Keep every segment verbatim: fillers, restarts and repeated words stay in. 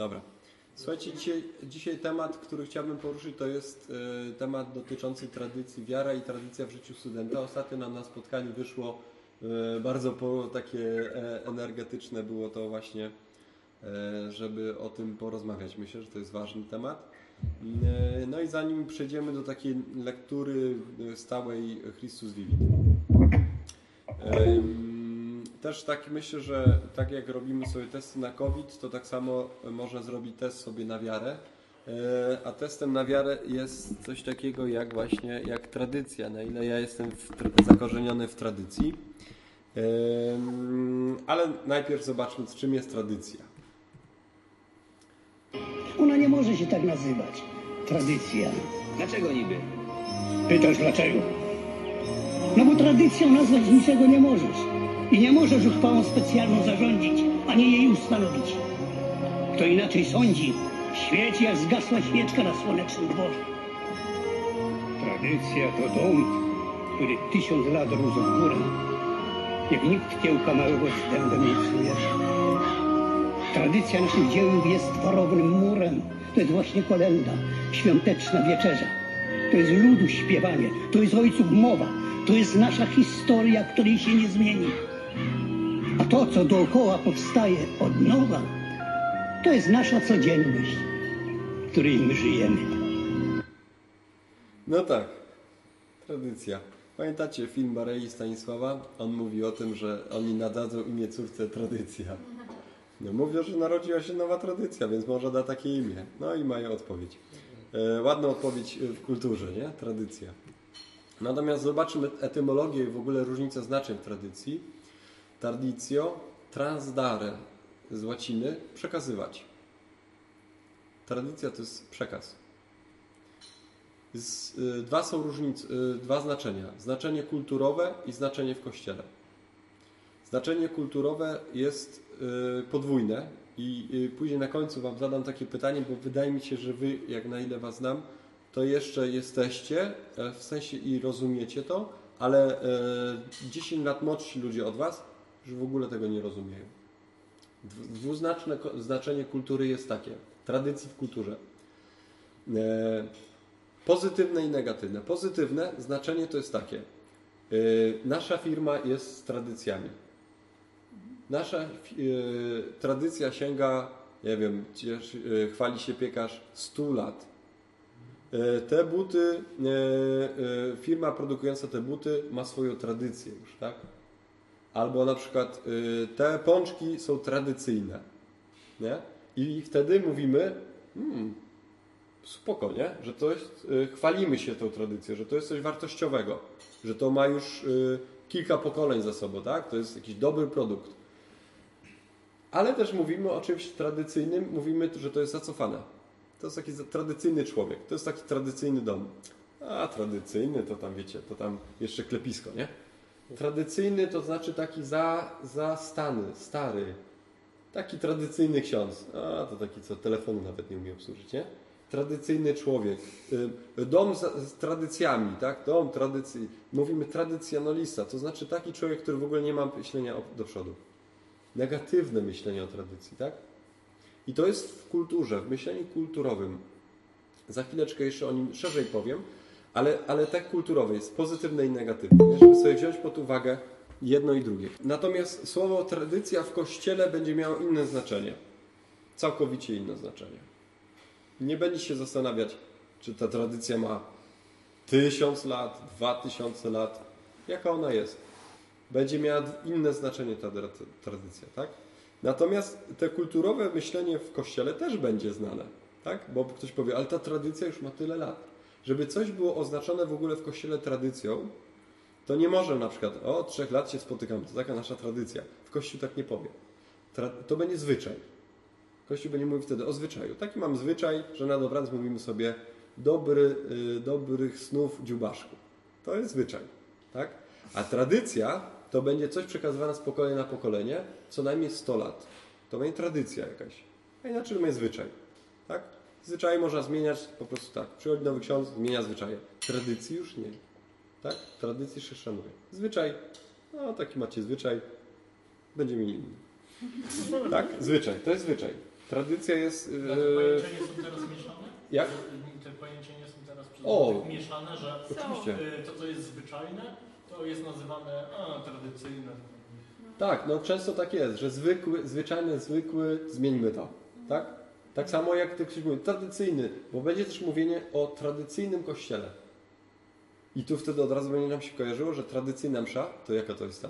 Dobra. Słuchajcie, dzisiaj, dzisiaj temat, który chciałbym poruszyć, to jest y, temat dotyczący tradycji, wiara i tradycja w życiu studenta. Ostatnio nam na spotkaniu wyszło y, bardzo po, takie e, energetyczne było to właśnie, y, żeby o tym porozmawiać. Myślę, że to jest ważny temat. Y, no i zanim przejdziemy do takiej lektury stałej Chrystus Vivit. Y, Też tak myślę, że tak jak robimy sobie testy na COVID, to tak samo można zrobić test sobie na wiarę, a testem na wiarę jest coś takiego jak właśnie jak tradycja, na ile ja jestem w zakorzeniony w tradycji. Ale najpierw zobaczmy, czym jest tradycja. Ona nie może się tak nazywać. Tradycja. Dlaczego niby? Pytasz dlaczego? No bo tradycją nazwać niczego nie możesz. I nie możesz uchwałą specjalną zarządzić, ani jej ustanowić. Kto inaczej sądzi, świeci jak zgasła świeczka na słonecznym dworze. Tradycja to dom, który tysiąc lat rósł w górę, jak nikt kiełka małego względem nie czuje. Tradycja naszych dzieł jest tworownym murem. To jest właśnie kolęda, świąteczna wieczerza. To jest ludu śpiewanie, to jest ojców mowa, to jest nasza historia, której się nie zmieni. A to, co dookoła powstaje od nowa, to jest nasza codzienność, w której my żyjemy. No tak, tradycja. Pamiętacie film Bareji Stanisława? On mówi o tym, że oni nadadzą imię córce tradycja. No, mówią, że narodziła się nowa tradycja, więc może da takie imię. No i mają odpowiedź. E, ładna odpowiedź w kulturze, nie? Tradycja. Natomiast zobaczymy etymologię i w ogóle różnicę znaczeń w tradycji. Traditio, transdare z łaciny, przekazywać. Tradycja to jest przekaz. Z, y, dwa są różnice, y, dwa znaczenia. Znaczenie kulturowe i znaczenie w Kościele. Znaczenie kulturowe jest y, podwójne i y, później na końcu Wam zadam takie pytanie, bo wydaje mi się, że Wy, jak na ile Was znam, to jeszcze jesteście, w sensie i rozumiecie to, ale y, dziesięć lat młodsi ludzie od Was już w ogóle tego nie rozumieją. Dwuznaczne znaczenie kultury jest takie. Tradycji w kulturze. Y, pozytywne i negatywne. Pozytywne znaczenie to jest takie. Y, nasza firma jest z tradycjami. Nasza y, tradycja sięga, nie wiem, gdzieś, y, chwali się piekarz, stu lat. Te buty, firma produkująca te buty ma swoją tradycję już, tak? Albo na przykład te pączki są tradycyjne, nie? I wtedy mówimy, hmm, spoko, nie? Że to jest, chwalimy się tą tradycją, że to jest coś wartościowego, że to ma już kilka pokoleń za sobą, tak? To jest jakiś dobry produkt. Ale też mówimy o czymś tradycyjnym, mówimy, że to jest zacofane. To jest taki tradycyjny człowiek, to jest taki tradycyjny dom. A tradycyjny to tam, wiecie, to tam jeszcze klepisko, nie? Tradycyjny to znaczy taki za, za stany, stary. Taki tradycyjny ksiądz. A to taki, co telefonu nawet nie umie obsłużyć, nie? Tradycyjny człowiek. Dom z, z tradycjami, tak? Dom tradycji. Mówimy tradycjonalista, to znaczy taki człowiek, który w ogóle nie ma myślenia do przodu. Negatywne myślenie o tradycji, tak? I to jest w kulturze, w myśleniu kulturowym. Za chwileczkę jeszcze o nim szerzej powiem, ale, ale tak kulturowe jest pozytywne i negatywne, żeby sobie wziąć pod uwagę jedno i drugie. Natomiast słowo tradycja w Kościele będzie miało inne znaczenie. Całkowicie inne znaczenie. Nie będzie się zastanawiać, czy ta tradycja ma tysiąc lat, dwa tysiące lat, jaka ona jest. Będzie miała inne znaczenie ta tradycja, tak? Natomiast te kulturowe myślenie w Kościele też będzie znane, tak? Bo ktoś powie, ale ta tradycja już ma tyle lat. Żeby coś było oznaczone w ogóle w Kościele tradycją, to nie może na przykład, o, od trzech lat się spotykamy, to taka nasza tradycja. W Kościół tak nie powie. Tra- to będzie zwyczaj. Kościół będzie mówił wtedy o zwyczaju. Taki mam zwyczaj, że na dobranoc mówimy sobie dobry, yy, dobrych snów dziubaszku. To jest zwyczaj, tak? A tradycja to będzie coś przekazywane z pokolenia na pokolenie, co najmniej sto lat. To będzie tradycja jakaś. A inaczej to będzie zwyczaj. Tak? Zwyczaje można zmieniać po prostu tak. Przychodzi nowy ksiądz, zmienia zwyczaje. Tradycji już nie. Tak? Tradycji się szanuje. Zwyczaj. No, taki macie zwyczaj. Będziemy inny. Tak? Zwyczaj. To jest zwyczaj. Tradycja jest... Yy... Te pojęcia nie są teraz mieszane? Jak? Te pojęcia nie są teraz o, mieszane, że oczywiście. To, co jest zwyczajne, to jest nazywane a, tradycyjne. Tak, no często tak jest, że zwykły, zwyczajny, zwykły, zmieńmy to. Tak? Tak samo jak ty ktoś mówi, tradycyjny, bo będzie też mówienie o tradycyjnym kościele. I tu wtedy od razu będzie nam się kojarzyło, że tradycyjna msza, to jaka to jest ta,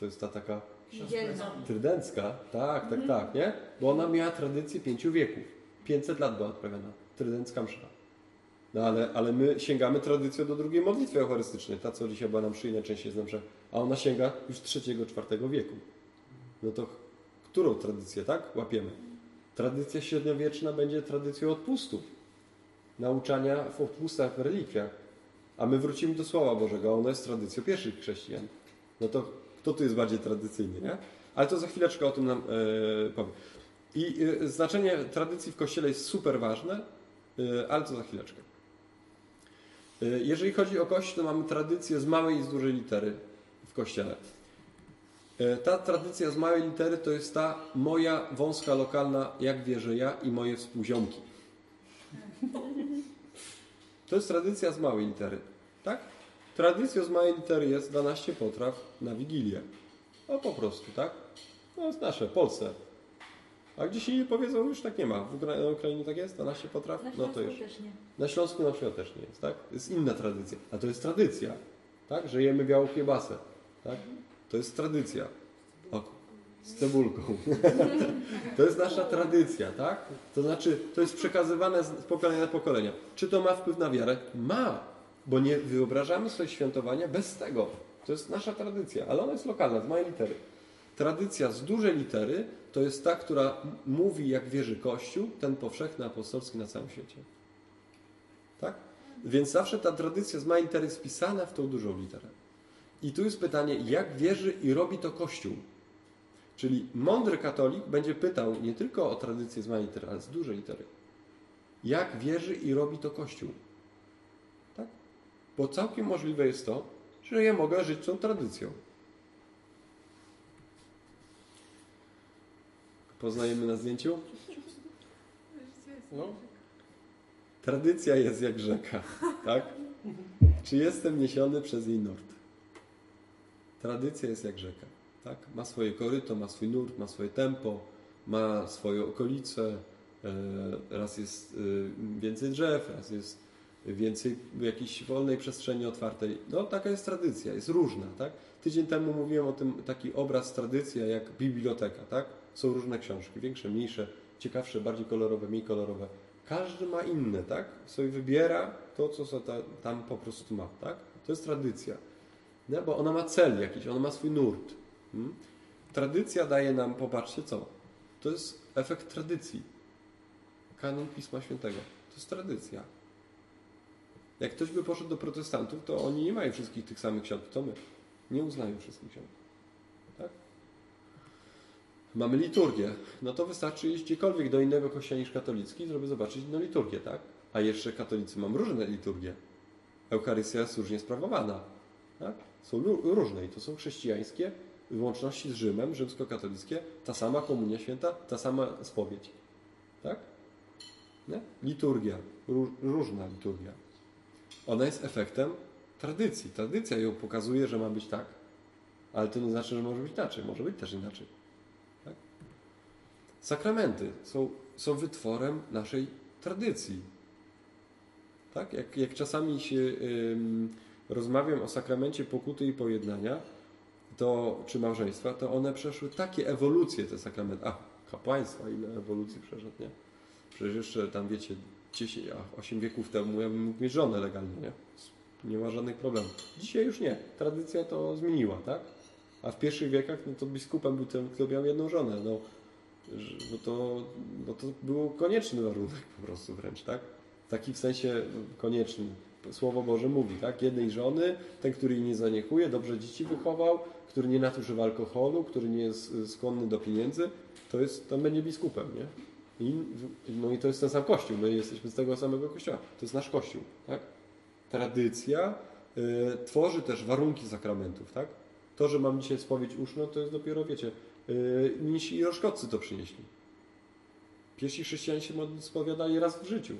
to jest ta taka... Księdza. Trydencka, tak, tak, mhm. tak, nie? Bo ona miała tradycję pięciu wieków. pięćset lat była odprawiana. Trydencka msza. No ale, ale my sięgamy tradycją do drugiej modlitwy eucharystycznej. Ta, co dzisiaj była na mszy i najczęściej jest na mszy. A ona sięga już trzeciego, czwartego wieku. No to którą tradycję, tak? Łapiemy. Tradycja średniowieczna będzie tradycją odpustów. Nauczania w odpustach, w relikwiach. A my wrócimy do Słowa Bożego. Ona jest tradycją pierwszych chrześcijan. No to to tu jest bardziej tradycyjny, nie? Ale to za chwileczkę o tym nam yy, powiem. I yy, znaczenie tradycji w Kościele jest super ważne, yy, ale to za chwileczkę. Yy, jeżeli chodzi o Kościół, to mamy tradycję z małej i z dużej litery w Kościele. Yy, ta tradycja z małej litery to jest ta moja wąska, lokalna, jak wierzę ja i moje współziomki. To jest tradycja z małej litery, tak? Tradycją z małej litery jest dwanaście potraw na Wigilię. No po prostu, tak? No jest nasze, w Polsce. A gdzieś inni powiedzą, już tak nie ma. W Ukra na Ukrainie tak jest? dwanaście potraw? Na no to już. Też nie. Na Śląsku na przykład też nie jest, tak? Jest inna tradycja. A to jest tradycja, tak? Że jemy białą kiełbasę, tak? To jest tradycja. O, z cebulką. To jest nasza tradycja, tak? To znaczy, to jest przekazywane z pokolenia na pokolenia. Czy to ma wpływ na wiarę? Ma. Bo nie wyobrażamy sobie świętowania bez tego. To jest nasza tradycja, ale ona jest lokalna, z małej litery. Tradycja z dużej litery to jest ta, która mówi, jak wierzy Kościół, ten powszechny, apostolski na całym świecie. Tak? Więc zawsze ta tradycja z małej litery jest wpisana w tą dużą literę. I tu jest pytanie, jak wierzy i robi to Kościół? Czyli mądry katolik będzie pytał nie tylko o tradycję z małej litery, ale z dużej litery. Jak wierzy i robi to Kościół? Bo całkiem możliwe jest to, że ja mogę żyć tą tradycją. Poznajemy na zdjęciu? No. Tradycja jest jak rzeka, tak? Czy jestem niesiony przez jej nurt? Tradycja jest jak rzeka, tak? Ma swoje koryto, ma swój nurt, ma swoje tempo, ma swoje okolice. Raz jest więcej drzew, raz jest więcej w jakiejś wolnej przestrzeni otwartej. No taka jest tradycja, jest różna, tak? Tydzień temu mówiłem o tym, taki obraz tradycja jak biblioteka, tak? Są różne książki, większe, mniejsze, ciekawsze, bardziej kolorowe, mniej kolorowe. Każdy ma inne, tak? Sobie wybiera to, co tam po prostu ma, tak? To jest tradycja. No, bo ona ma cel jakiś, ona ma swój nurt. Hmm? Tradycja daje nam, popatrzcie co, to jest efekt tradycji. Kanon Pisma Świętego. To jest tradycja. Jak ktoś by poszedł do protestantów, to oni nie mają wszystkich tych samych ksiąg, to my. Nie uznają wszystkich ksiąg. Tak? Mamy liturgię. No to wystarczy iść gdziekolwiek do innego kościoła niż katolicki, żeby zobaczyć inną liturgię, tak? A jeszcze katolicy mają różne liturgie. Eucharystia jest różnie sprawowana. Tak? Są różne i to są chrześcijańskie, w łączności z Rzymem, rzymskokatolickie, ta sama komunia święta, ta sama spowiedź. Tak? Nie? Liturgia. Róż, różna liturgia. Ona jest efektem tradycji. Tradycja ją pokazuje, że ma być tak. Ale to nie znaczy, że może być inaczej. Może być też inaczej. Tak? Sakramenty są, są wytworem naszej tradycji. Tak? Jak, jak czasami się yy, rozmawiam o sakramencie pokuty i pojednania, to, czy małżeństwa, to one przeszły takie ewolucje, te sakramenty. A, kapłaństwa, ile ewolucji przeszedł, nie? Przecież jeszcze tam, wiecie, osiem wieków temu ja bym mógł mieć żonę legalnie, nie? Nie ma żadnych problemów. Dzisiaj już nie. Tradycja to zmieniła, tak? A w pierwszych wiekach, no to biskupem był ten, kto miał jedną żonę, no. Bo to, bo to był konieczny warunek po prostu wręcz, tak? Taki w sensie konieczny. Słowo Boże mówi, tak? Jednej żony, ten, który jej nie zaniechuje, dobrze dzieci wychował, który nie nadużywa alkoholu, który nie jest skłonny do pieniędzy, to jest, to będzie biskupem, nie? I, no i to jest ten sam Kościół. My jesteśmy z tego samego Kościoła. To jest nasz Kościół. Tak? Tradycja y, tworzy też warunki sakramentów. Tak? To, że mam dzisiaj spowiedź uszną, to jest dopiero, wiecie, y, mnisi i roszkowcy to przynieśli. Piesi chrześcijanie się spowiadali raz w życiu.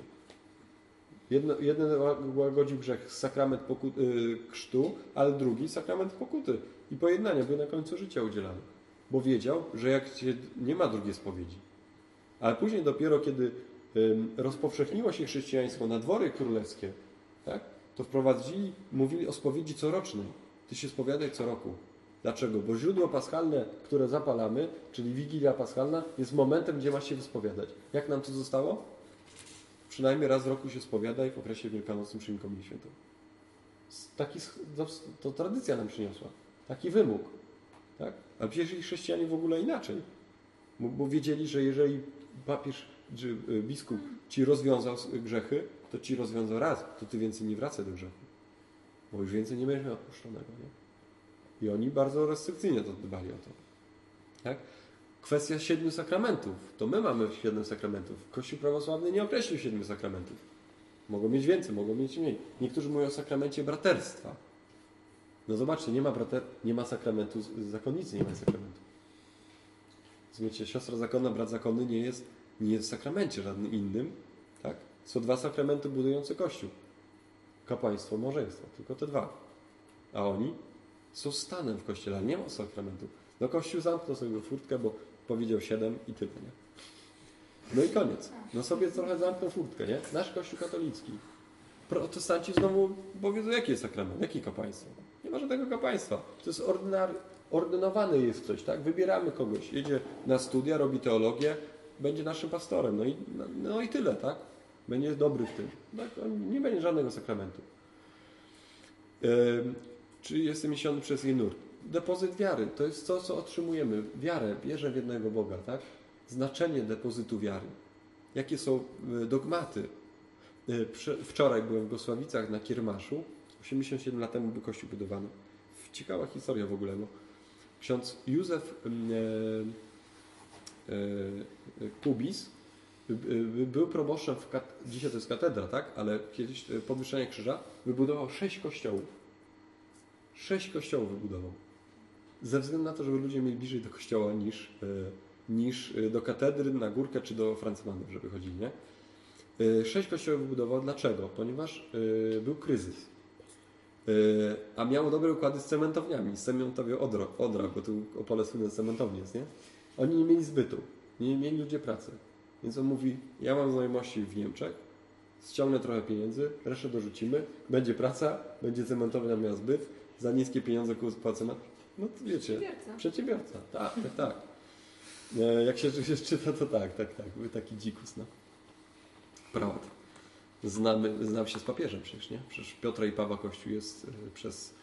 Jedno, jeden łagodził grzech, sakrament pokuty, yy, chrztu, ale drugi sakrament pokuty i pojednania był na końcu życia udzielany. Bo wiedział, że jak się nie ma drugiej spowiedzi. Ale później dopiero, kiedy yy, rozpowszechniło się chrześcijaństwo na dwory królewskie, tak, to wprowadzili, mówili o spowiedzi corocznej. Ty się spowiadaj co roku. Dlaczego? Bo źródło paschalne, które zapalamy, czyli Wigilia Paschalna, jest momentem, gdzie masz się wyspowiadać. Jak nam to zostało? Przynajmniej raz w roku się spowiadaj w okresie wielkanocnym przy Mszy Świętej. Taki, to tradycja nam przyniosła. Taki wymóg. Tak? A przecież chrześcijanie w ogóle inaczej. Bo wiedzieli, że jeżeli papież czy biskup ci rozwiązał grzechy, to ci rozwiązał raz, to ty więcej nie wracaj do grzechu. Bo już więcej nie będziesz miał odpuszczonego. Nie? I oni bardzo restrykcyjnie to dbali o to. Tak? Kwestia siedmiu sakramentów. To my mamy siedem sakramentów. Kościół prawosławny nie określił siedmiu sakramentów. Mogą mieć więcej, mogą mieć mniej. Niektórzy mówią o sakramencie braterstwa. No zobaczcie, nie ma, brater... nie ma sakramentu zakonnicy, nie ma sakramentu. Rozumiecie, siostra zakonna, brat zakonny nie jest, nie jest w sakramencie żadnym innym. Tak? Są dwa sakramenty budujące Kościół. Kapłaństwo, małżeństwo. Tylko te dwa. A oni są stanem w Kościele, nie ma sakramentu. No Kościół zamknął sobie furtkę, bo powiedział siedem i tyle, nie? No i koniec. No sobie trochę zamknął furtkę, nie? Nasz Kościół katolicki. Protestanci znowu powiedzą, jaki jest sakrament, jakie kapłaństwo. Nie ma żadnego kapłaństwa. To jest ordynar... ordynowany jest ktoś, tak? Wybieramy kogoś. Jedzie na studia, robi teologię, będzie naszym pastorem. No i, no i tyle, tak? Będzie dobry w tym. Tak? Nie będzie żadnego sakramentu. Yy, czy jestem niesiony przez jej nurt? Depozyt wiary. To jest to, co otrzymujemy. Wiarę, wierzę w jednego Boga, tak? Znaczenie depozytu wiary. Jakie są dogmaty? Wczoraj byłem w Gosławicach na Kiermaszu. osiemdziesiąt siedem lat temu był kościół budowany. Ciekawa historia w ogóle, bo ksiądz Józef Kubis był proboszczem w katedrze. Dzisiaj to jest katedra, tak? Ale kiedyś podwyższenie krzyża wybudował sześć kościołów. Sześć kościołów wybudował. Ze względu na to, żeby ludzie mieli bliżej do kościoła niż, niż do katedry, na górkę czy do Francmanów, żeby chodzili, nie? Sześć kościołów wybudował. Dlaczego? Ponieważ był kryzys. A miało dobre układy z cementowniami. Z cementownią Odra, Odra, bo tu Opole słynne cementownie jest, nie? Oni nie mieli zbytu. Nie mieli ludzie pracy. Więc on mówi, ja mam znajomości w Niemczech, ściągnę trochę pieniędzy, resztę dorzucimy, będzie praca, będzie cementownia miała zbyt, za niskie pieniądze płacone. No to wiecie, przedsiębiorca. przedsiębiorca. Tak, tak, tak. E, jak się, się czyta, to tak, tak, tak. Był taki dzikus, no. Prawda. Znamy, znam się z papieżem przecież, nie? Przecież Piotra i Pawła Kościół jest przez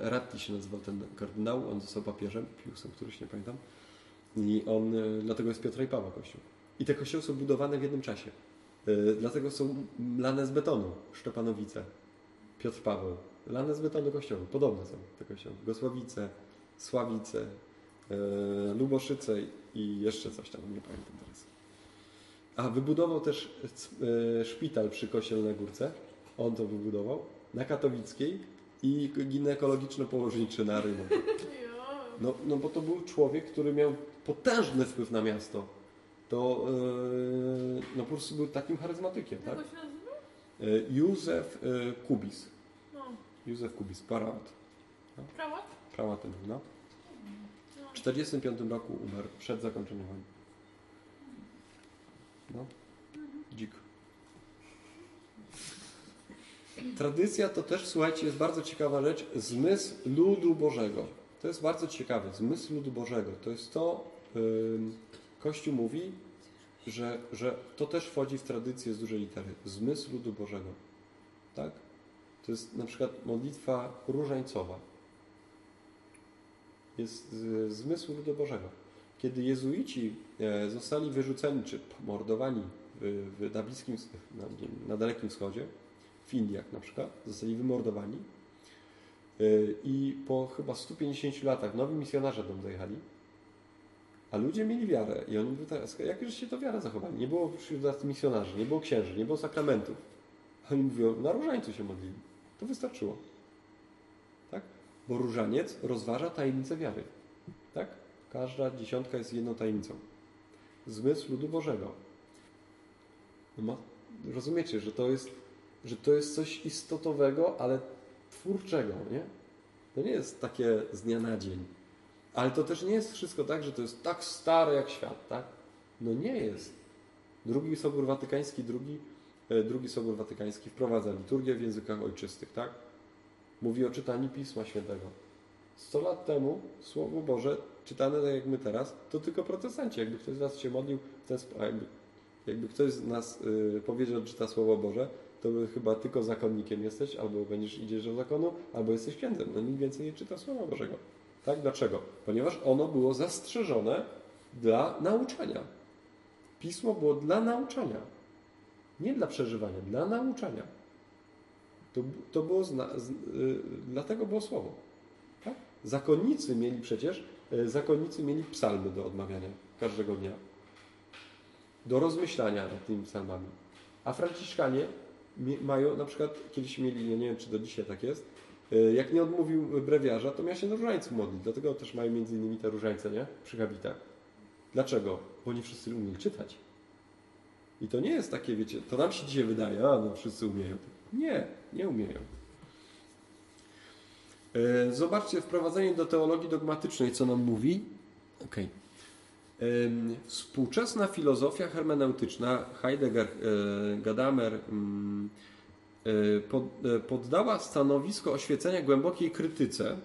e, Ratti się nazywał ten kardynał, on został papieżem, Piusem, któryś nie pamiętam. I on, e, dlatego jest Piotra i Pawła Kościół. I te kościoły są budowane w jednym czasie. E, dlatego są lane z betonu. Szczepanowice, Piotr Paweł. Lane z betonu kościoły, podobne są te kościoły. Gosławice, Sławice, e, Luboszyce i jeszcze coś tam, nie pamiętam teraz. A wybudował też e, szpital przy Kościelnej Górce. On to wybudował. Na Katowickiej i ginekologiczno-położniczy na Rynku. No, no bo to był człowiek, który miał potężny wpływ na miasto. To e, no po prostu był takim charyzmatykiem. Tak? Jak się nazywa? E, Józef e, Kubis. Józef Kubis, prałat. No. Prałat? Prałatem, no. W czterdziestym piątym roku umarł, przed zakończeniem wojny. No, dzik. Tradycja to też, słuchajcie, jest bardzo ciekawa rzecz. Zmysł ludu Bożego. To jest bardzo ciekawe. Zmysł ludu Bożego. To jest to, yy, Kościół mówi, że, że to też wchodzi w tradycję z dużej litery. Zmysł ludu Bożego. Tak? To jest na przykład modlitwa różańcowa. Jest zmysł ludu Bożego. Kiedy jezuici zostali wyrzuceni czy mordowani w, na, bliskim, na, na Dalekim Wschodzie, w Indiach na przykład, zostali wymordowani i po chyba stu pięćdziesięciu latach nowi misjonarze tam dojechali, a ludzie mieli wiarę i oni mówili, jak już się to wiara zachowali? Nie było wśród misjonarzy, nie było księży, nie było sakramentów. Oni mówią, na różańcu się modlili. To wystarczyło. Tak? Bo różaniec rozważa tajemnicę wiary. Tak? Każda dziesiątka jest jedną tajemnicą. zmysł ludu Bożego. Ma, rozumiecie, że to, jest, że to jest coś istotowego, ale twórczego, nie? To nie jest takie z dnia na dzień. Ale to też nie jest wszystko tak, że to jest tak stare jak świat, tak? No nie jest. Drugi Sobór Watykański, drugi, drugi Sobór Watykański wprowadza liturgię w językach ojczystych, tak? Mówi o czytaniu Pisma Świętego. Sto lat temu Słowo Boże, czytane tak jak my teraz, to tylko protestanci. Jakby ktoś z nas się modlił, ten, jakby, jakby ktoś z nas yy, powiedział, że czyta Słowo Boże, to chyba tylko zakonnikiem jesteś, albo będziesz idziesz do zakonu, albo jesteś księdzem. No nikt więcej nie czyta Słowa Bożego. Tak? Dlaczego? Ponieważ ono było zastrzeżone dla nauczania. Pismo było dla nauczania. Nie dla przeżywania, dla nauczania. To, to było zna, z, y, dlatego było słowo. Tak? Zakonnicy mieli przecież y, zakonnicy mieli psalmy do odmawiania każdego dnia. Do rozmyślania nad tymi psalmami. A franciszkanie mają, na przykład kiedyś mieli, ja nie wiem czy do dzisiaj tak jest, y, jak nie odmówił brewiarza, to miał się do różańcu modlić. Dlatego też mają między innymi te różańce, nie? Przy habitach. Dlaczego? Bo nie wszyscy umieli czytać. I to nie jest takie, wiecie, to nam się dzisiaj wydaje, a no wszyscy umieją. Nie, nie umieją. Zobaczcie, wprowadzenie do teologii dogmatycznej, co nam mówi. Okej. Współczesna filozofia hermeneutyczna, Heidegger, Gadamer, poddała stanowisko oświecenia głębokiej krytyce,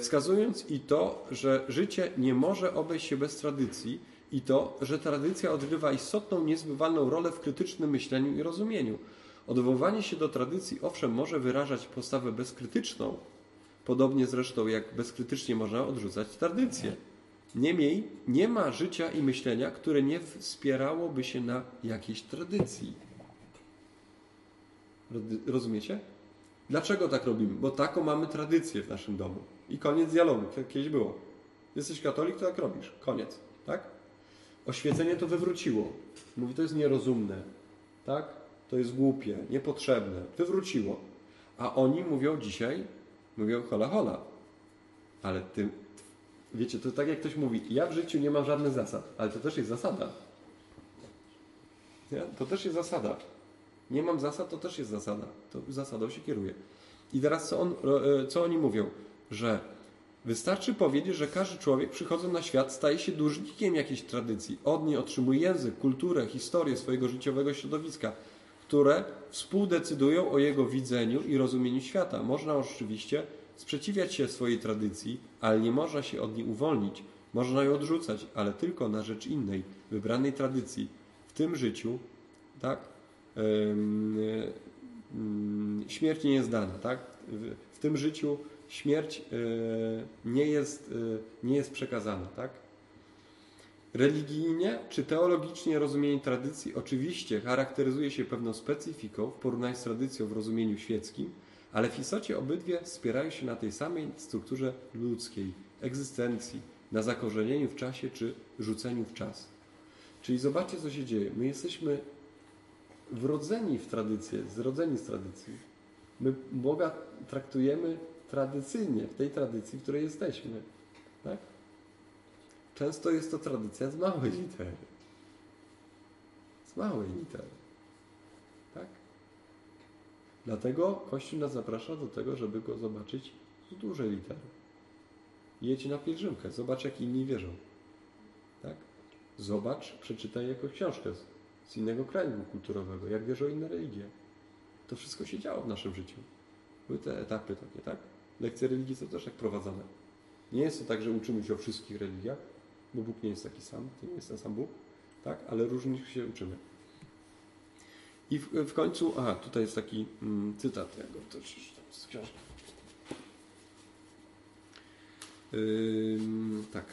wskazując i to, że życie nie może obejść się bez tradycji, i to, że tradycja odgrywa istotną, niezbywalną rolę w krytycznym myśleniu i rozumieniu. Odwoływanie się do tradycji, owszem, może wyrażać postawę bezkrytyczną, podobnie zresztą jak bezkrytycznie można odrzucać tradycję. Niemniej nie ma życia i myślenia, które nie wspierałoby się na jakiejś tradycji. Rozumiecie? Dlaczego tak robimy? Bo taką mamy tradycję w naszym domu. I koniec dialogu, jak kiedyś było. Jesteś katolik, to tak robisz. Koniec. Tak? Oświecenie to wywróciło. Mówi, to jest nierozumne. Tak? To jest głupie, niepotrzebne. Wywróciło. A oni mówią dzisiaj, mówią hola hola. Ale ty, wiecie, to tak jak ktoś mówi, ja w życiu nie mam żadnych zasad. Ale to też jest zasada. Nie? To też jest zasada. Nie mam zasad, to też jest zasada. To zasadą się kieruje. I teraz co, on, co oni mówią? Że wystarczy powiedzieć, że każdy człowiek przychodząc na świat staje się dłużnikiem jakiejś tradycji. Od niej otrzymuje język, kulturę, historię swojego życiowego środowiska, które współdecydują o jego widzeniu i rozumieniu świata. Można oczywiście sprzeciwiać się swojej tradycji, ale nie można się od niej uwolnić. Można ją odrzucać, ale tylko na rzecz innej, wybranej tradycji. W tym życiu, tak? Śmierć nie jest dana, tak? W tym życiu śmierć nie jest, nie jest przekazana, tak? Religijnie czy teologicznie rozumienie tradycji oczywiście charakteryzuje się pewną specyfiką w porównaniu z tradycją w rozumieniu świeckim, ale w istocie obydwie wspierają się na tej samej strukturze ludzkiej, egzystencji, na zakorzenieniu w czasie czy rzuceniu w czas. Czyli zobaczcie, co się dzieje. My jesteśmy wrodzeni w tradycję, zrodzeni z tradycji. My Boga traktujemy tradycyjnie, w tej tradycji, w której jesteśmy. Tak? Często jest to tradycja z małej litery. Z małej litery. Tak? Dlatego Kościół nas zaprasza do tego, żeby go zobaczyć z dużej litery. Jedź na pielgrzymkę, zobacz, jak inni wierzą. Tak? Zobacz, przeczytaj jakąś książkę z innego kraju kulturowego, jak wierzą inne religie. To wszystko się działo w naszym życiu. Były te etapy takie, tak? Lekcje religii są też tak prowadzone. Nie jest to tak, że uczymy się o wszystkich religiach, bo Bóg nie jest taki sam, to nie jest ten sam Bóg, tak? Ale różnych się uczymy. I w, w końcu, aha, tutaj jest taki mm, cytat, ja go też czytam z książki. Yy, tak.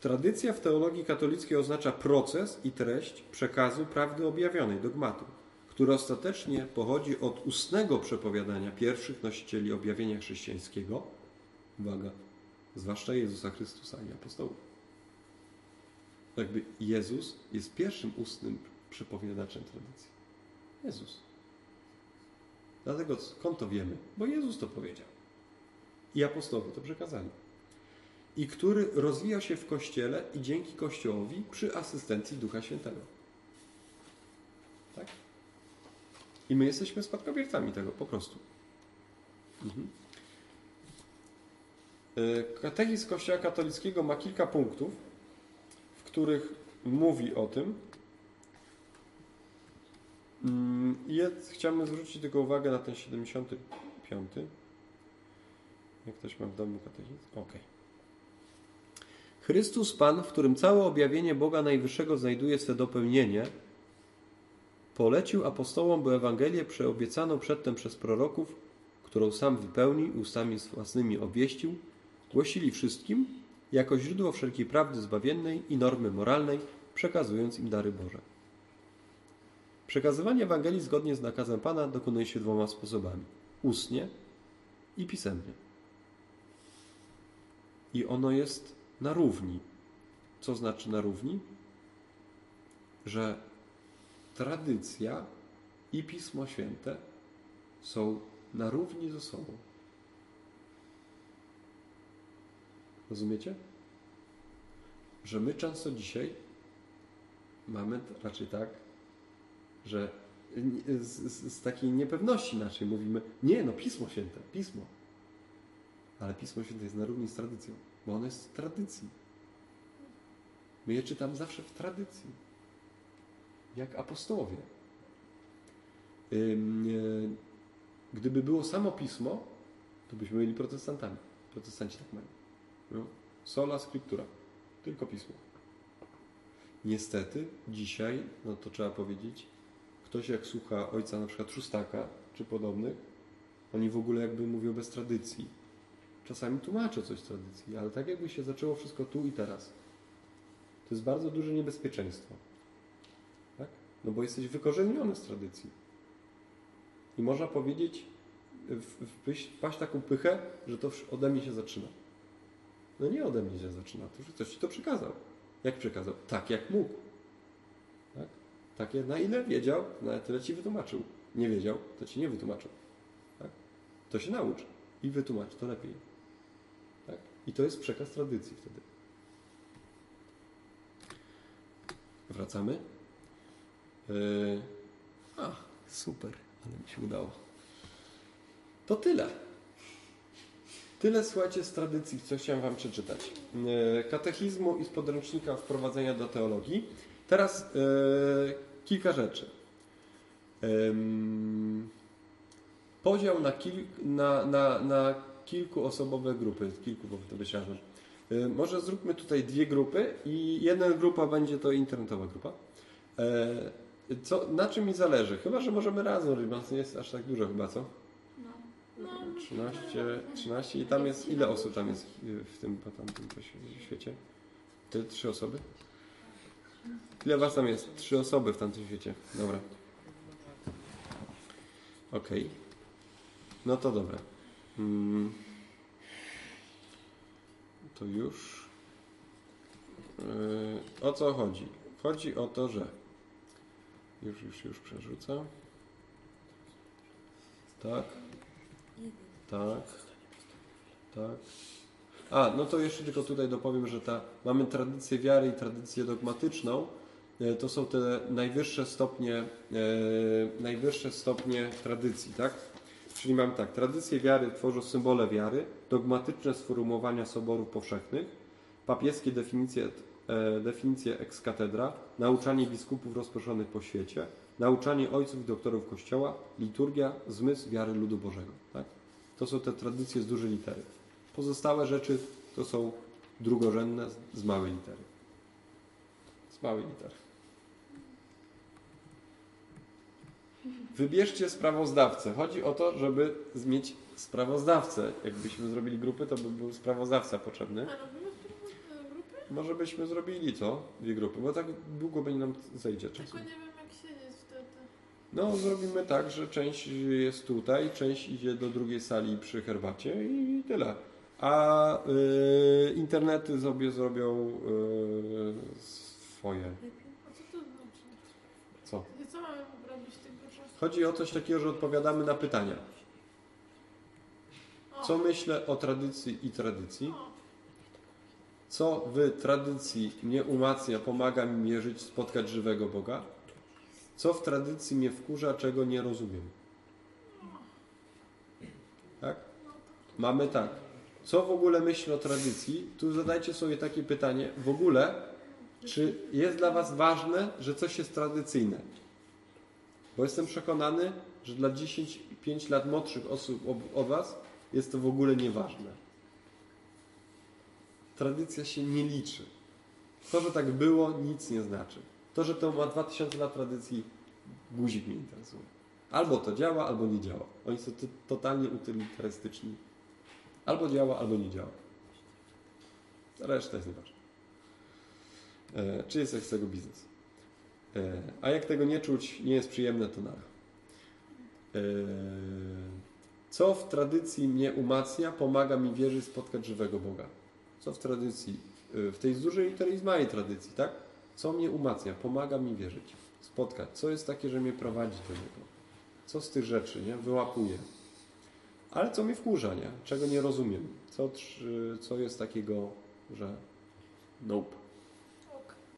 Tradycja w teologii katolickiej oznacza proces i treść przekazu prawdy objawionej, dogmatu, który ostatecznie pochodzi od ustnego przepowiadania pierwszych nosicieli objawienia chrześcijańskiego, uwaga, zwłaszcza Jezusa Chrystusa i apostołów. Jakby Jezus jest pierwszym ustnym przepowiadaczem tradycji. Jezus. Dlatego skąd to wiemy? Bo Jezus to powiedział. I apostołowie to przekazali. i który rozwija się w Kościele i dzięki Kościołowi przy asystencji Ducha Świętego. Tak? I my jesteśmy spadkobiercami tego, po prostu. Mhm. Katechizm Kościoła Katolickiego ma kilka punktów, w których mówi o tym. I ja chciałbym zwrócić tylko uwagę na ten siedemdziesiąty piąty. Jak ktoś ma w domu katechizm? Ok. Chrystus Pan, w którym całe objawienie Boga Najwyższego znajduje swe dopełnienie, polecił apostołom, by Ewangelię przeobiecaną przedtem przez proroków, którą sam wypełnił i ustami własnymi obwieścił, głosili wszystkim jako źródło wszelkiej prawdy zbawiennej i normy moralnej, przekazując im dary Boże. Przekazywanie Ewangelii zgodnie z nakazem Pana dokonuje się dwoma sposobami. Ustnie i pisemnie. I ono jest na równi. Co znaczy na równi? Że tradycja i Pismo Święte są na równi ze sobą. Rozumiecie? Że my często dzisiaj mamy raczej tak, że z, z, z takiej niepewności naszej mówimy, nie, no Pismo Święte, Pismo. Ale Pismo Święte jest na równi z tradycją, bo ono jest z tradycji. My je czytamy zawsze w tradycji. Jak apostołowie. Gdyby było samo Pismo, to byśmy byli protestantami. Protestanci tak mają. No. Sola scriptura. Tylko Pismo. Niestety dzisiaj, no to trzeba powiedzieć, ktoś jak słucha ojca na przykład Szustaka czy podobnych, oni w ogóle jakby mówią bez tradycji. Czasami tłumaczę coś z tradycji, ale tak jakby się zaczęło wszystko tu i teraz. To jest bardzo duże niebezpieczeństwo. Tak? No bo jesteś wykorzeniony z tradycji. I można powiedzieć, wpaść taką pychę, że to ode mnie się zaczyna. No nie ode mnie się zaczyna, to ktoś ci to przekazał. Jak przekazał? Tak, jak mógł. Tak? Takie, na ile wiedział, na tyle ci wytłumaczył. Nie wiedział, to ci nie wytłumaczył. Tak? To się naucz i wytłumacz, to lepiej. Tak? I to jest przekaz tradycji wtedy. Wracamy. Yy... Ach, super, ale mi się udało. To tyle. Tyle, słuchajcie, z tradycji, co chciałem wam przeczytać. Yy, katechizmu i z podręcznika wprowadzenia do teologii. Teraz yy, kilka rzeczy. Yy, podział na, kil, na, na, na kilkuosobowe grupy. Kilku, bo to wyświadczam. Yy, może zróbmy tutaj dwie grupy i jedna grupa będzie to internetowa grupa. Yy, co, na czym mi zależy? Chyba, że możemy razem robić, bo nie jest aż tak dużo chyba, co? trzynaście, trzynaście i tam jest, ile osób tam jest w tym, po tamtym świecie? Te trzy osoby? Ile was tam jest? Trzy osoby w tamtym świecie. Dobra. Okej. Okay. No to dobra. Hmm. To już. Yy, o co chodzi? Chodzi o to, że... Już, już, już przerzucam. Tak. Tak. Tak. A, no to jeszcze tylko tutaj dopowiem, że ta, mamy tradycję wiary i tradycję dogmatyczną. To są te najwyższe stopnie, e, najwyższe stopnie tradycji, tak? Czyli mamy tak, tradycje wiary tworzą symbole wiary, dogmatyczne sformułowania soborów powszechnych, papieskie definicje, e, definicje ex cathedra, nauczanie biskupów rozproszonych po świecie, nauczanie ojców i doktorów Kościoła, liturgia, zmysł wiary ludu Bożego, tak? To są te tradycje z dużej litery. Pozostałe rzeczy to są drugorzędne z małej litery. Z małej litery. Wybierzcie sprawozdawcę. Chodzi o to, żeby mieć sprawozdawcę. Jakbyśmy zrobili grupy, to by był sprawozdawca potrzebny. Może byśmy zrobili co? Dwie grupy, bo tak długo będzie nam zejdzie czasu. No, zrobimy tak, że część jest tutaj, część idzie do drugiej sali przy herbacie i tyle. A y, internety sobie zrobią y, swoje. A co to znaczy? Co? Co mamy robić w tym procesie? Chodzi o coś takiego, że odpowiadamy na pytania. Co myślę o tradycji i tradycji? co w tradycji mnie umacnia, pomaga mi mierzyć, spotkać żywego Boga, co w tradycji mnie wkurza, czego nie rozumiem. Tak? Mamy tak. Co w ogóle myśl o tradycji? Tu zadajcie sobie takie pytanie. W ogóle, czy jest dla was ważne, że coś jest tradycyjne? Bo jestem przekonany, że dla dziesięć, pięć lat młodszych osób od was jest to w ogóle nieważne. Tradycja się nie liczy. To, że tak było, nic nie znaczy. To, że to ma dwa tysiące lat tradycji, guzik mnie interesuje. Albo to działa, albo nie działa. Oni są totalnie utylitarystyczni. Albo działa, albo nie działa. Reszta jest nieważna. E, czy jest jak z tego biznes? E, a jak tego nie czuć, nie jest przyjemne, to nara. E, co w tradycji mnie umacnia, pomaga mi wierzyć, spotkać żywego Boga? Co w tradycji, w tej dużej i małej tradycji, tak? Co mnie umacnia, pomaga mi wierzyć, spotkać. Co jest takie, że mnie prowadzi do niego? Co z tych rzeczy, nie? Wyłapuje. Ale co mnie wkurza, nie? Czego nie rozumiem? Co, co jest takiego, że nope.